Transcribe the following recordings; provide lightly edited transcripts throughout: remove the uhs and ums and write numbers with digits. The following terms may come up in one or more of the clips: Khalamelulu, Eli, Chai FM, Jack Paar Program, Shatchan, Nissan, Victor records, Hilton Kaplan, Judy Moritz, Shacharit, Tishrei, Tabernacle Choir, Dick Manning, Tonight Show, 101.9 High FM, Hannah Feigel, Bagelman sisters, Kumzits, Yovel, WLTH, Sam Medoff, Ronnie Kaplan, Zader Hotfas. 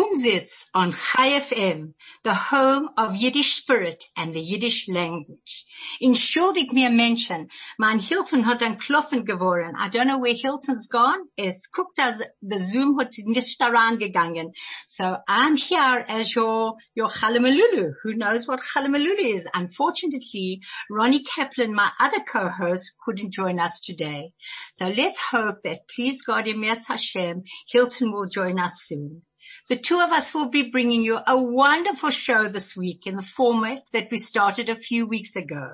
Kumzits on Chai FM, the home of Yiddish spirit and the Yiddish language. Entschuldigt mir Menschen, mein Hilton hat ein Klopfen geworden. I don't know where Hilton's gone. Es guckt, as the Zoom hat nicht daran gegangen. So I'm here as your Khalamelulu. Who knows what Khalamelulu is? Unfortunately, Ronnie Kaplan, my other co-host, couldn't join us today. So let's hope that, please God, in Mirz Hashem, Hilton will join us soon. The two of us will be bringing you a wonderful show this week in the format that we started a few weeks ago.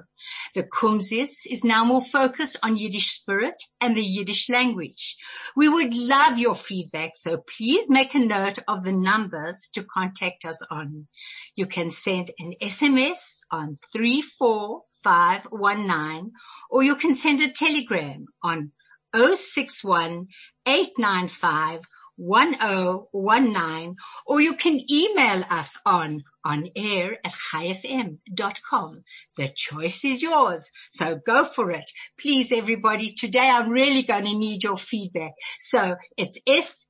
The Kumzits is now more focused on Yiddish spirit and the Yiddish language. We would love your feedback, so please make a note of the numbers to contact us on. You can send an SMS on 34519, or you can send a telegram on 061-895 1019, or you can email us on air at chaifm.com. The choice is yours, so go for it. Please, everybody, today I'm really going to need your feedback. So it's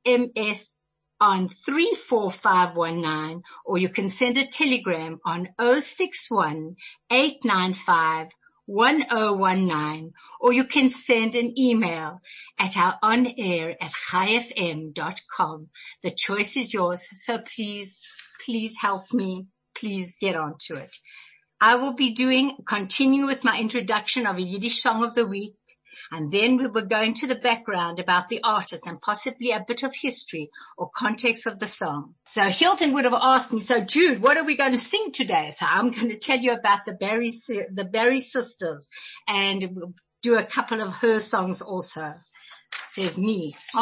SMS on 34519, or you can send a telegram on 061-895 1019, or you can send an email at our on-air at chaifm.com. The choice is yours, so please help me. Please get onto it. I will be continue with my introduction of a Yiddish song of the week, and then we will go into the background about the artist and possibly a bit of history or context of the song. So Hilton would have asked me, so Jude, what are we going to sing today? So I'm going to tell you about the Barry sisters, and we'll do a couple of her songs also. Says me. Mention,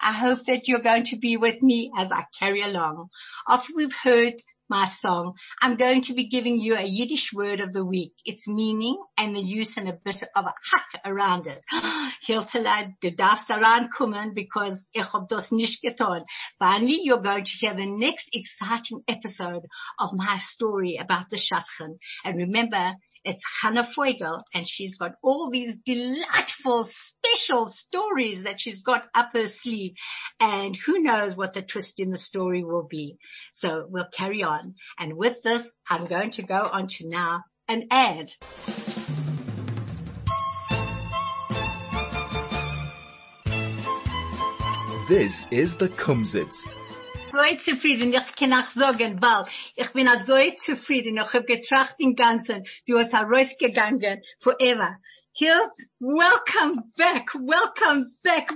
I hope that you're going to be with me as I carry along. After we've heard my song, I'm going to be giving you a Yiddish word of the week, its meaning and the use, and a bit of a hack around it. Hiltelad, du darfst daran kommen, because ich hab das nicht getan. Finally, you're going to hear the next exciting episode of my story about the Shatchan. And remember, it's Hannah Feigel, and she's got all these delightful, special stories that she's got up her sleeve. And who knows what the twist in the story will be. So we'll carry on. And with this, I'm going to go on to now an ad. This is the Kumzits. So zufrieden, ich kann auch sagen, weil ich bin so zufrieden, ich habe getracht den Ganzen, du hast rausgegangen, forever. Hilt, welcome back,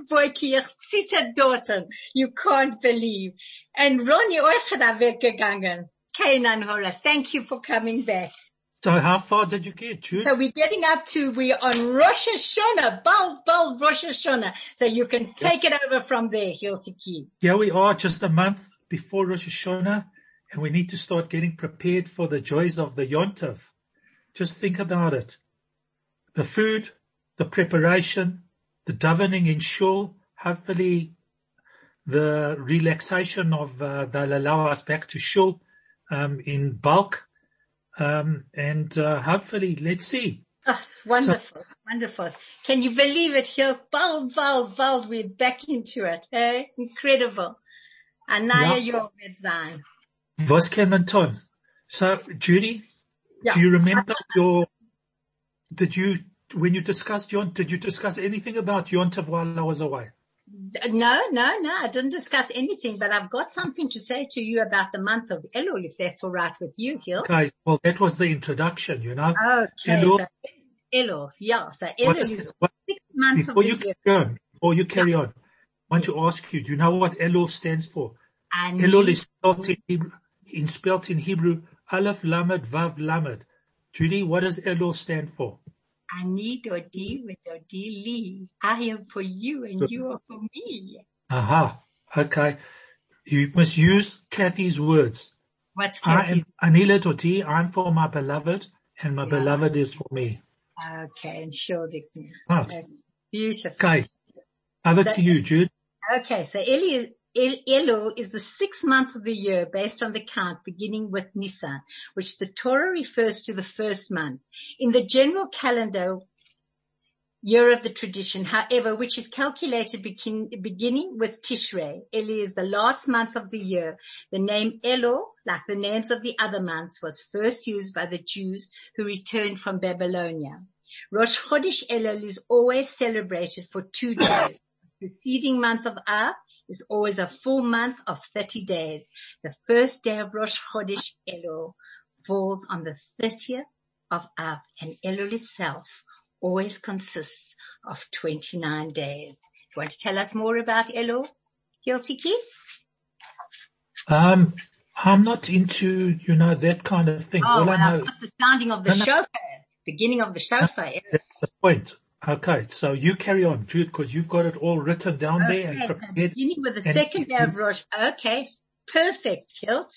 Boyki, ich zitter dort, you can't believe. And Ronnie, euch da weggegangen. Keinen Horror, thank you for coming back. So how far did you get, Jude? So we're on Rosh Hashanah, bald Rosh Hashanah. So you can take it over from there, Hiltiki. Here we are, just a month before Rosh Hashanah, and we need to start getting prepared for the joys of the Yontov. Just think about it. The food, the preparation, the davening in shul, hopefully the relaxation of, they'll allow us back to shul, in bulk. Hopefully, let's see. Oh, it's wonderful, wonderful. Can you believe it here? Bald, we're back into it. Hey? Incredible. Anaya, you're with Zan. Was can man tun? So, Judy, do you remember did you discuss anything about Yontov while I was away? No, I didn't discuss anything, but I've got something to say to you about the month of Elul, if that's all right with you, Hill. Okay, well, that was the introduction, you know. Okay, Elul. So Elul, yeah, so Elul is the 6th month of the year. Before you carry on, I want to ask you, do you know what Elul stands for? Elul is spelt in Hebrew, Aleph Lamed Vav Lamed. Judy, what does Elul stand for? I need Odi with Odi Lee. I am for you and you are for me. Aha. Okay. You must use Kathy's words. What's Kathy's? Anila Toti, I'm for my beloved, and my beloved is for me. Okay, and sure, Dick. Right. Beautiful. Okay. Over to you, Jude. Okay, so Elul is the sixth month of the year based on the count beginning with Nissan, which the Torah refers to the first month. In the general calendar year of the tradition, however, which is calculated beginning with Tishrei, Eli is the last month of the year. The name Elul, like the names of the other months, was first used by the Jews who returned from Babylonia. Rosh Chodesh Elul is always celebrated for 2 days. The preceding month of Av is always a full month of 30 days. The first day of Rosh Chodesh Elul falls on the 30th of Av, and Elul itself always consists of 29 days. Do you want to tell us more about Elul, Hiltiki? I'm not into, that kind of thing. Oh, well, I know, I've got the sounding of the shofar, beginning of the shofar. That's the point. Okay, so you carry on, Jude, because you've got it all written down there. And prepared. Beginning with the second day of Rosh. Okay, perfect, Kilt.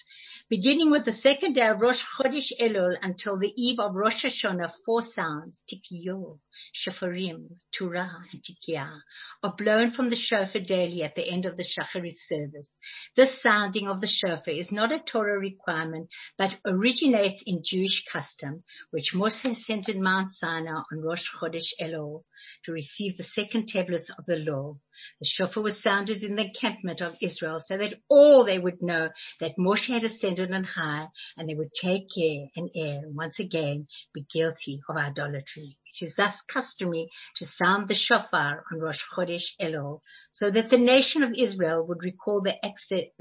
Beginning with the second day of Rosh Chodesh Elul until the eve of Rosh Hashanah, 4 sounds, Tikiyot, Shofarim, Torah, and Tikiyah, are blown from the shofar daily at the end of the Shacharit service. This sounding of the shofar is not a Torah requirement, but originates in Jewish custom, which Moshe sent in Mount Sinai on Rosh Chodesh Elul to receive the second tablets of the law. The shofar was sounded in the encampment of Israel so that all they would know that Moshe had ascended on high, and they would take care and err and once again be guilty of idolatry. It is thus customary to sound the shofar on Rosh Chodesh Elul so that the nation of Israel would recall the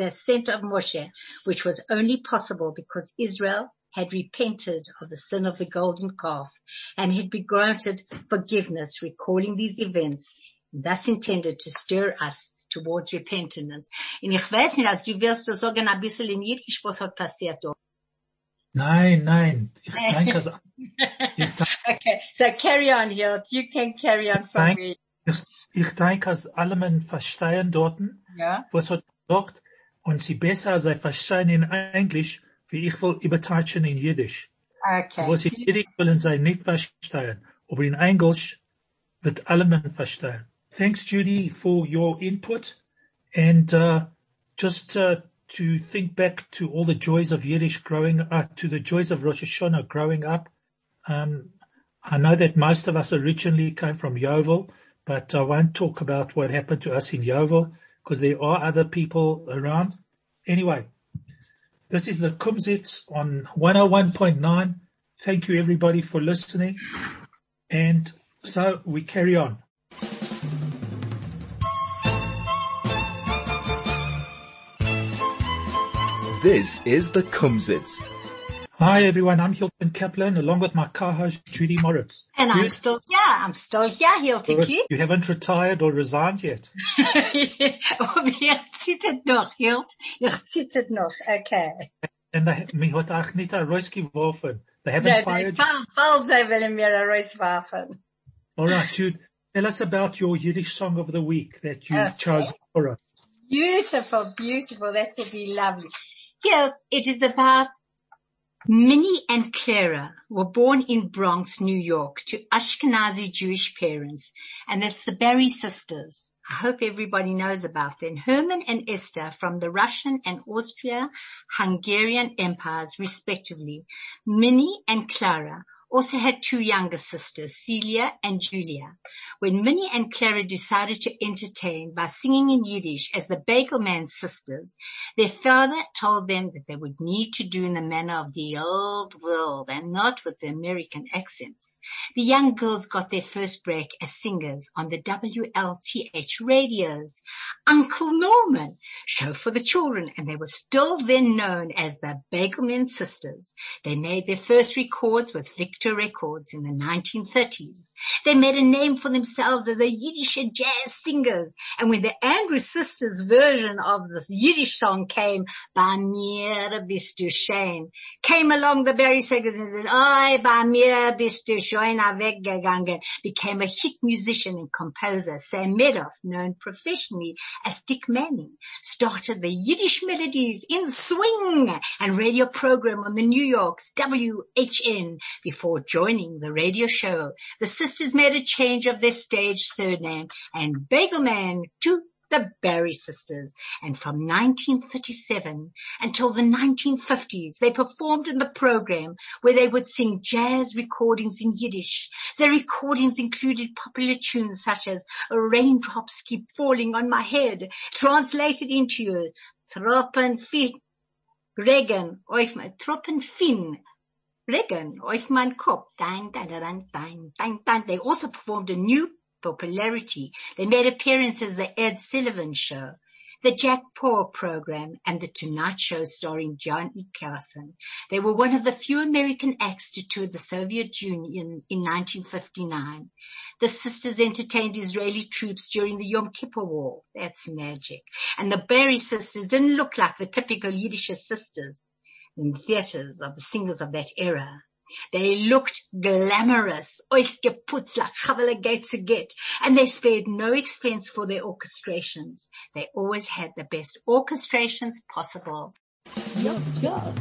ascent of Moshe, which was only possible because Israel had repented of the sin of the golden calf and had been granted forgiveness, recalling these events thus intended to stir us towards repentance. And ich weiß nicht, als du wirst du sagen ein bisschen in Jiddisch, was hat passiert dort. Nein. Okay, so carry on, Hilt. You can carry on from me. Ich denke, dass alle Menschen verstehen dort, was hat gesagt, und sie besser sie verstehen in Englisch, wie ich will übertreiben in Jiddisch. Okay. Was in Jiddisch wollen sie nicht verstehen, aber in Englisch wird alle Menschen verstehen. Thanks, Judy, for your input. And just to think back to all the joys of Yiddish growing up, to the joys of Rosh Hashanah growing up. I know that most of us originally came from Yovel, but I won't talk about what happened to us in Yovel because there are other people around. Anyway, this is the Kumzits on 101.9. Thank you, everybody, for listening. And so we carry on. This is the Kumzits. Hi everyone, I'm Hilton Kaplan, along with my co-host Judy Moritz. And I'm still here, Hilton. You haven't retired or resigned yet. Okay. And they haven't fired you. All right, Jude, tell us about your Yiddish song of the week that you chose for us. Beautiful. That will be lovely. Yes, it is about Minnie and Clara were born in Bronx, New York, to Ashkenazi Jewish parents, and it's the Barry sisters. I hope everybody knows about them. Herman and Esther from the Russian and Austria-Hungarian empires, respectively. Minnie and Clara also had 2 younger sisters, Celia and Julia. When Minnie and Clara decided to entertain by singing in Yiddish as the Bagelman sisters, their father told them that they would need to do in the manner of the old world and not with the American accents. The young girls got their first break as singers on the WLTH radios. Uncle Norman show for the children, and they were still then known as the Bagelman sisters. They made their first records with Victor Victor records in the 1930s. They made a name for themselves as a Yiddish and jazz singers. And when the Andrews sisters version of this Yiddish song came, Bei mir bist du schön, came along, the Barry singers and said, Oi, bei mir bist du schön weggegangen, became a hit musician and composer. Sam Medoff, known professionally as Dick Manning, started the Yiddish melodies in swing and radio program on the New York's WHN before joining the radio show. The sisters made a change of their stage surname and Bagelman to the Barry sisters, and from 1937 until the 1950s, they performed in the program where they would sing jazz recordings in Yiddish. Their recordings included popular tunes such as Raindrops Keep Falling on My Head, translated into Tropen Fin, Regen auf mein Kopf. They also performed a new popularity. They made appearances at the Ed Sullivan Show, the Jack Paar Program, and the Tonight Show starring Johnny Carson. They were one of the few American acts to tour the Soviet Union in 1959. The sisters entertained Israeli troops during the Yom Kippur War. That's magic. And the Barry sisters didn't look like the typical Yiddish sisters in theaters of the singers of that era. They looked glamorous, ausgeputzt like Chavalaget to get, and they spared no expense for their orchestrations. They always had the best orchestrations possible. Yuck, yuck.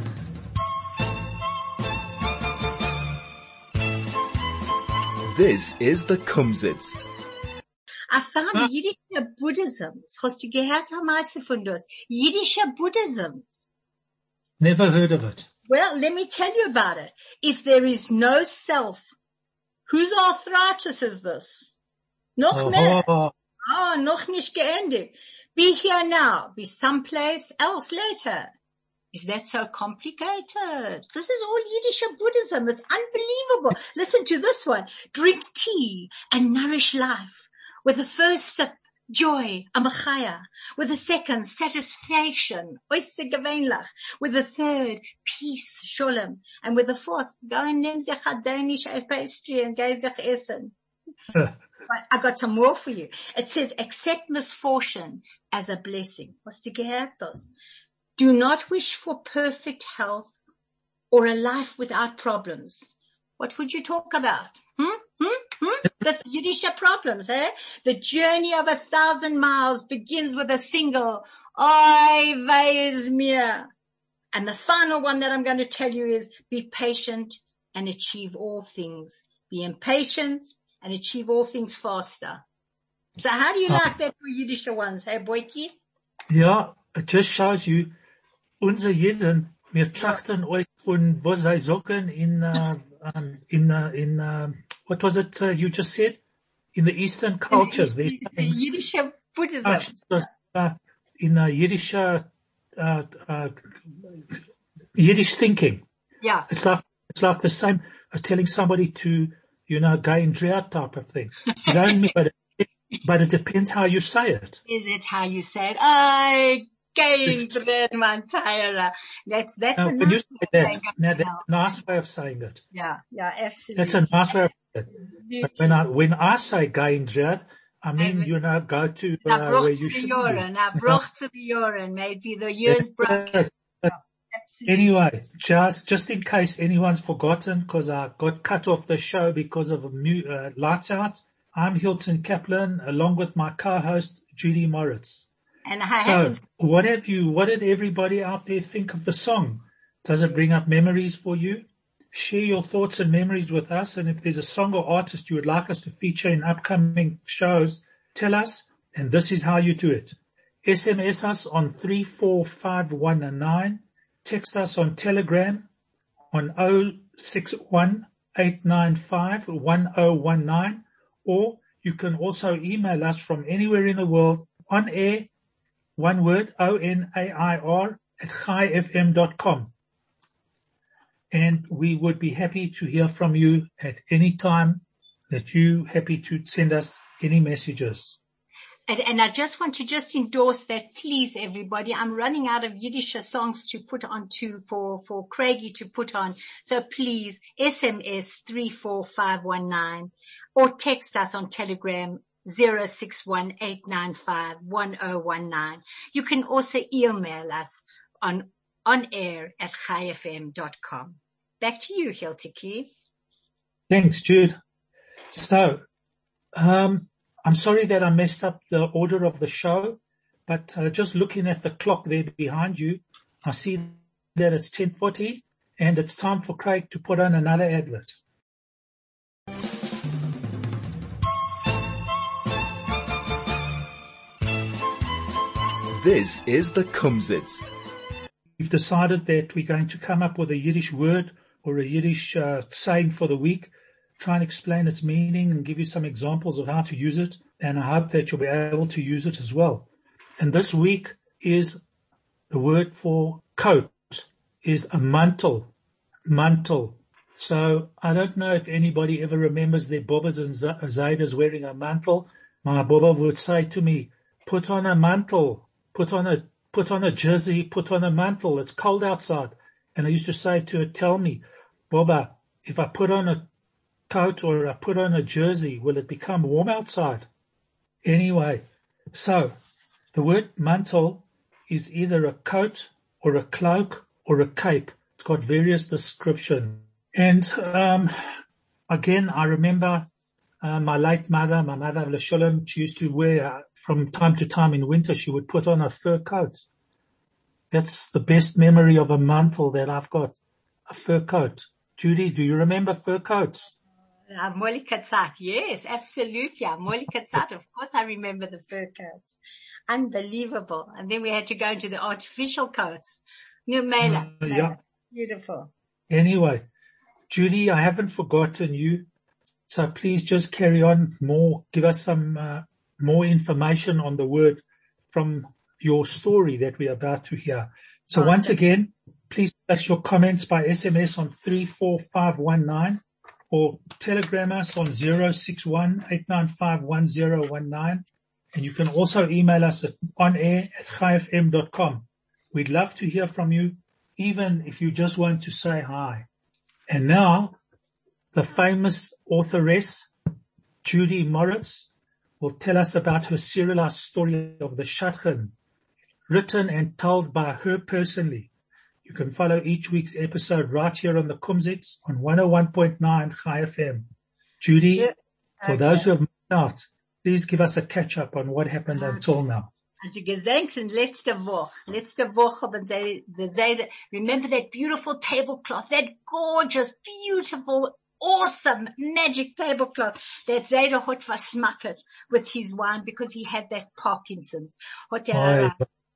This is the Kumzits. I found Yiddische Buddhisms. Hast du gehört, Herr Meisterfundus? Yiddische Buddhisms. Never heard of it. Well, let me tell you about it. If there is no self, whose arthritis is this? Noch mehr. Oh, noch nicht geendigt. Be here now. Be someplace else later. Is that so complicated? This is all Yiddish Buddhism. It's unbelievable. Listen to this one. Drink tea and nourish life. With the first sip, joy, amachaya. With the second, satisfaction, oise gewöhnlich. With the third, peace, shalom. And with the fourth, go and nimm sich a Danish pastry and go sich essen. I got some more for you. It says, accept misfortune as a blessing. Hast du gehört das? Do not wish for perfect health or a life without problems. What would you talk about? That's Yiddish problems, eh? The journey of 1,000 miles begins with a single, Ay weis mir. And the final one that I'm going to tell you is, be patient and achieve all things. Be impatient and achieve all things faster. So how do you like that for Yiddish ones, hey Boyki? Yeah, it just shows you, unser Jiden, wir trachten euch von, was I sagen what was it you just said? In the Eastern cultures. The Yiddish Buddhism. In Yiddish Yiddish thinking. Yeah. It's like the same telling somebody to, go in drought type of thing. You don't mean but it depends how you say it. Is it how you say it? I can't learn my entire. That's a nice way of saying it. Yeah, absolutely. That's a nice way of saying it. But when I say Gaindriad, I mean, go to where you should be. Broch to the Yoren, maybe the year's broken. Absolutely. Anyway, just in case anyone's forgotten, because I got cut off the show because of lights out, I'm Hilton Kaplan, along with my co-host, Judy Moritz. And what did everybody out there think of the song? Does it bring up memories for you? Share your thoughts and memories with us. And if there's a song or artist you would like us to feature in upcoming shows, tell us. And this is how you do it. SMS us on 34519. Text us on Telegram on 0618951019. Or you can also email us from anywhere in the world on air, one word, ONAIR at chaifm.com. And we would be happy to hear from you at any time that you happy to send us any messages. And I just want to just endorse that, please, everybody. I'm running out of Yiddish songs to put on for Craigie to put on. So please, SMS 34519 or text us on Telegram 0618951019. You can also email us on onair@chaifm.com. Back to you, Hiltiki. Thanks, Jude. So, I'm sorry that I messed up the order of the show, but just looking at the clock there behind you, I see that it's 10:40 and it's time for Craig to put on another advert. This is the Kumzits. We've decided that we're going to come up with a Yiddish word or a Yiddish saying for the week, try and explain its meaning and give you some examples of how to use it, and I hope that you'll be able to use it as well. And this week is the word for coat is a mantel. Mantel. So I don't know if anybody ever remembers their bobbas and zayders wearing a mantel. My bobba would say to me, put on a mantel, put on a jersey, put on a mantel. It's cold outside. And I used to say to her, tell me, bobba, if I put on a coat or I put on a jersey, will it become warm outside? Anyway, so the word mantel is either a coat or a cloak or a cape. It's got various descriptions. And again, I remember my late mother, my mother Lesholem, she used to wear, from time to time in winter, she would put on a fur coat. That's the best memory of a mantel that I've got, a fur coat. Judy, do you remember fur coats? Yes, absolutely. Of course I remember the fur coats. Unbelievable. And then we had to go into the artificial coats. New Mela. Yeah. Beautiful. Anyway, Judy, I haven't forgotten you. So please just carry on more. Give us some more information on the word from your story that we're about to hear. So awesome. Once again, please touch your comments by SMS on 34519. Or telegram us on 061-895-1019. And you can also email us at onair@chaifm.com. We'd love to hear from you, even if you just want to say hi. And now, the famous authoress, Judy Moritz, will tell us about her serialized story of the Shatchan, written and told by her personally. You can follow each week's episode right here on the Kumzits on 101.9 High FM. Judy, yeah, okay. For those who have missed out, please give us a catch-up on what happened until now. As you gedenkt in letzte Woche, remember that beautiful tablecloth, that gorgeous, beautiful, awesome, magic tablecloth that Zader Hotfas smuckered with his wine because he had that Parkinson's.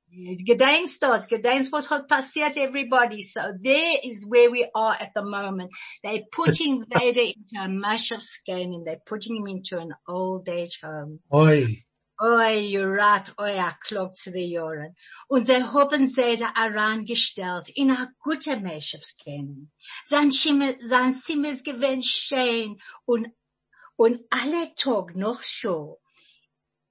Gedenkst was what passiert, everybody. So there is where we are at the moment. They're putting Zader into a mash of scanning. They're putting him into an old age home. Oi, you're right. Oi, I clocked to the urine. Und sie haben Zader herangestellt in a gute mash of scanning. Sein Zimmer ist gewesen schön und alle Tag noch schon.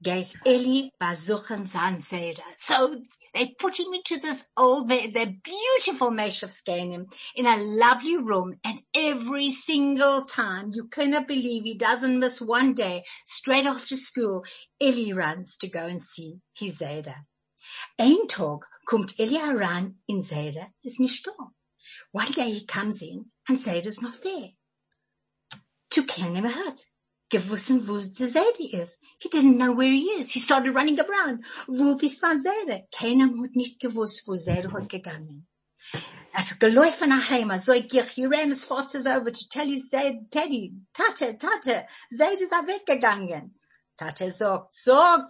Geht Eli besuchen sein Zader. So they put him into this old, the beautiful mesh of Scanim in a lovely room, and every single time, you cannot believe he doesn't miss one day, straight after school, Eli runs to go and see his Zader. Ein Tag kommt Eli heran in Zader, ist nicht da. One day he comes in and Zader's not there. To keinem hört. Gewussen, wo the Zader is. He didn't know where he is. He started running around. Wo bist mein Zader? Keiner hat nicht gewusst, wo Zader hat gegangen. Geläufen nach Heima, so ich, he ran as fast as over to tell his Teddy, Tate, Zader ist weggegangen. Tate sagt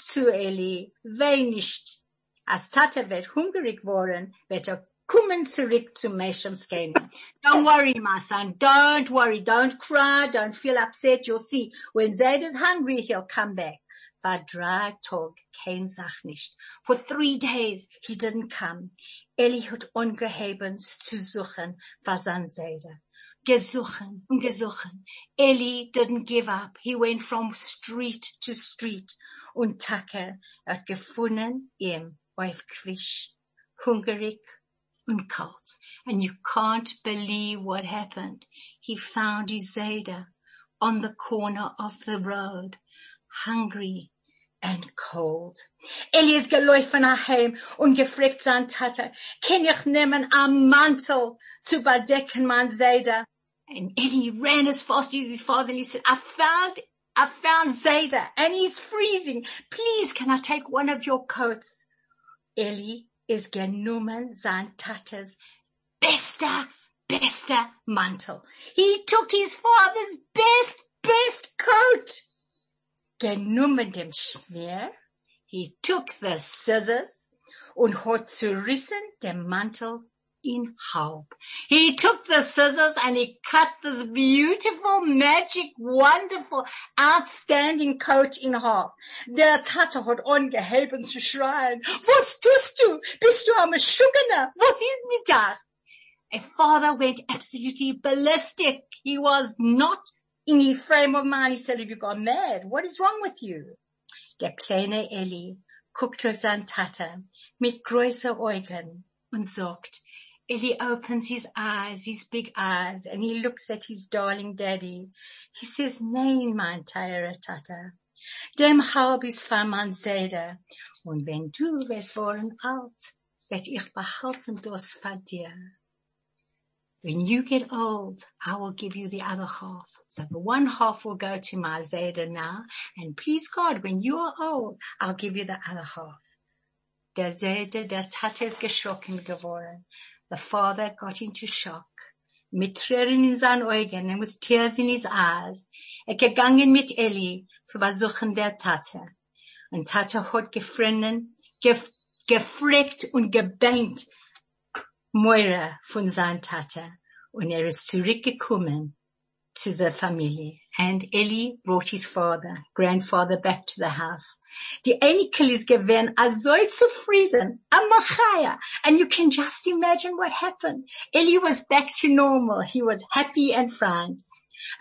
zu Eli, weh nicht. Als Tate wird hungrig worden, wird kommen zurück zu Mesham's game. Don't worry, my son. Don't worry. Don't cry. Don't feel upset. You'll see. When Zader's hungry, he'll come back. But dry talk, kein Sach nicht. For 3 days, he didn't come. Eli hat ungeheben zu suchen, was an Zader. gesuchen und gesuchen. Eli didn't give up. He went from street to street. Und Tucker hat gefunden ihm auf Quisch, hungrig und kalt. And you can't believe what happened. He found his Zader on the corner of the road, hungry and cold. Eli ist gelaufen nach Heim und gefragt sein Tata, kann ich nehmen einen Mantel zu bedecken, mein Zader? And Eli ran as fast as his father and he said, I found Zader and he's freezing. Please, can I take one of your coats? Eli ist genommen sein Tatas bester Mantel. He took his father's best coat. Genommen dem Schneer, he took the scissors und hat zerrissen den Mantel in halb. He took the scissors and he cut this beautiful, magic, wonderful, outstanding coat in half. Der Tata hat angehalten zu schreien, was tust du? Bist du am Schugener? Was ist mit dir? A father went absolutely ballistic. He was not in his frame of mind. He said, have you gone mad? What is wrong with you? Der kleine Eli guckt auf seinen Tata mit großen Augen und sagt, Eli opens his eyes, his big eyes, and he looks at his darling daddy. He says, nein, mein teurer Tata, dem halb ist von mein Zader. Und wenn du wärst worden alt, werd ich behalten das von dir. When you get old, I will give you the other half. So the one half will go to my Zader now. And please God, when you are old, I'll give you the other half. Der Zader, der Tata ist geschrocken geworden. The father got into shock. Mit Tränen in seinen Augen and with tears in his eyes. Gegangen mit Eli zu besuchen der Tata. Und Tata hat gefressen, gefreckt und gebeint. Moira von seinem Tata, und ist zurückgekommen to the family. And Eli brought his grandfather back to the house. Die Enkel is given so zufrieden, amachaya. And you can just imagine what happened. Eli was back to normal. He was happy and fine.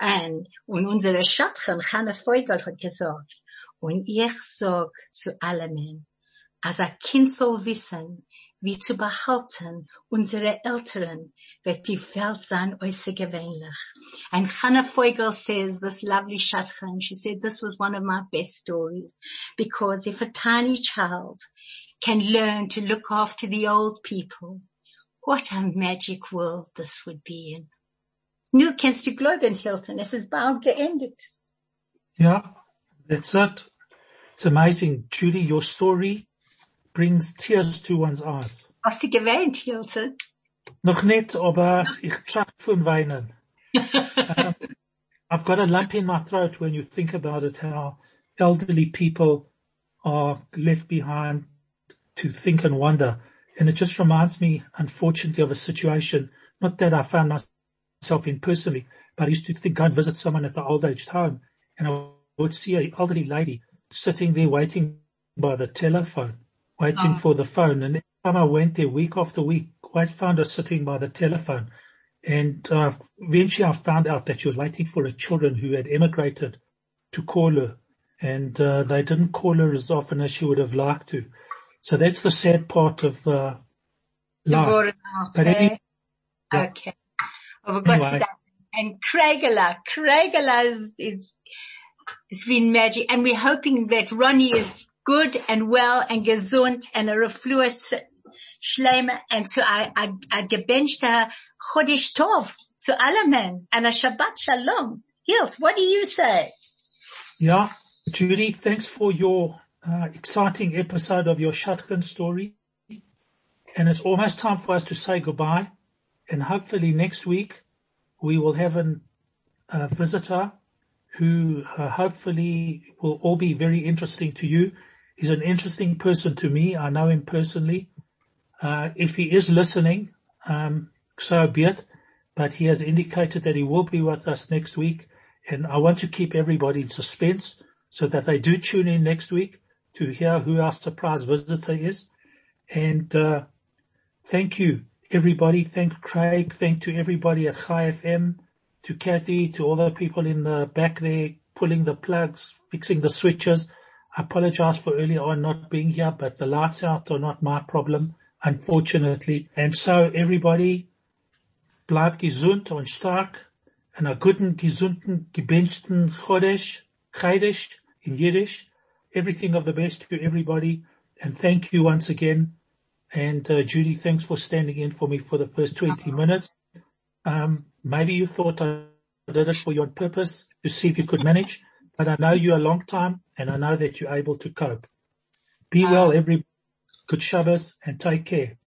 Und unsere Shatchan, Hannah Feigel, hat gesagt, und ich sag zu allem, als ein Kind soll wissen, wie zu behalten, unsere Eltern, wird die Welt sein außergewöhnlich. And Hannah Feigel says, this lovely Shatchan, she said, this was one of my best stories, because if a tiny child can learn to look after the old people, what a magic world this would be in. Nu kannst du glauben, Hilton, es ist bald geendet. Yeah, that's it. It's amazing. Judy, your story brings tears to one's eyes. Hast du geweint, Hilton? Noch nicht, aber ich schaffe von weinen. I've got a lump in my throat when you think about it, how elderly people are left behind to think and wonder. And it just reminds me, unfortunately, of a situation, not that I found myself in personally, but I used to think, go and visit someone at the old aged home, and I would see an elderly lady sitting there waiting by the telephone. Waiting for the phone. And every time I went there week after week, I found her sitting by the telephone. And eventually I found out that she was waiting for her children who had emigrated to call her. And they didn't call her as often as she would have liked to. So that's the sad part of life. But anyway, okay. Well, we've got anyway. And Craigala it's been magic. And we're hoping that Ronnie is good and well and gesund and a refluent Schleime and to a gebenchter Chodesh Tov to Alaman and a Shabbat Shalom. Hilt, what do you say? Yeah, Judy, thanks for your exciting episode of your Shatchan story. And it's almost time for us to say goodbye. And hopefully next week we will have a visitor who hopefully will all be very interesting to you. He's an interesting person to me. I know him personally. If he is listening, so be it. But he has indicated that he will be with us next week. And I want to keep everybody in suspense so that they do tune in next week to hear who our surprise visitor is. And thank you, everybody. Thank Craig. Thank to everybody at Chai FM. to Kathy, to all the people in the back there, pulling the plugs, fixing the switches. I apologize for earlier on not being here, but the lights out are not my problem, unfortunately. And so everybody, bleib gesund und stark, and a guten, gesunden, gebenchten Chodesh, in Yiddish. Everything of the best to everybody, and thank you once again. And Judy, thanks for standing in for me for the first 20 minutes. Maybe you thought I did it for your purpose to see if you could manage, but I know you're a long time, and I know that you're able to cope. Be well, everybody. Good Shabbos, and take care.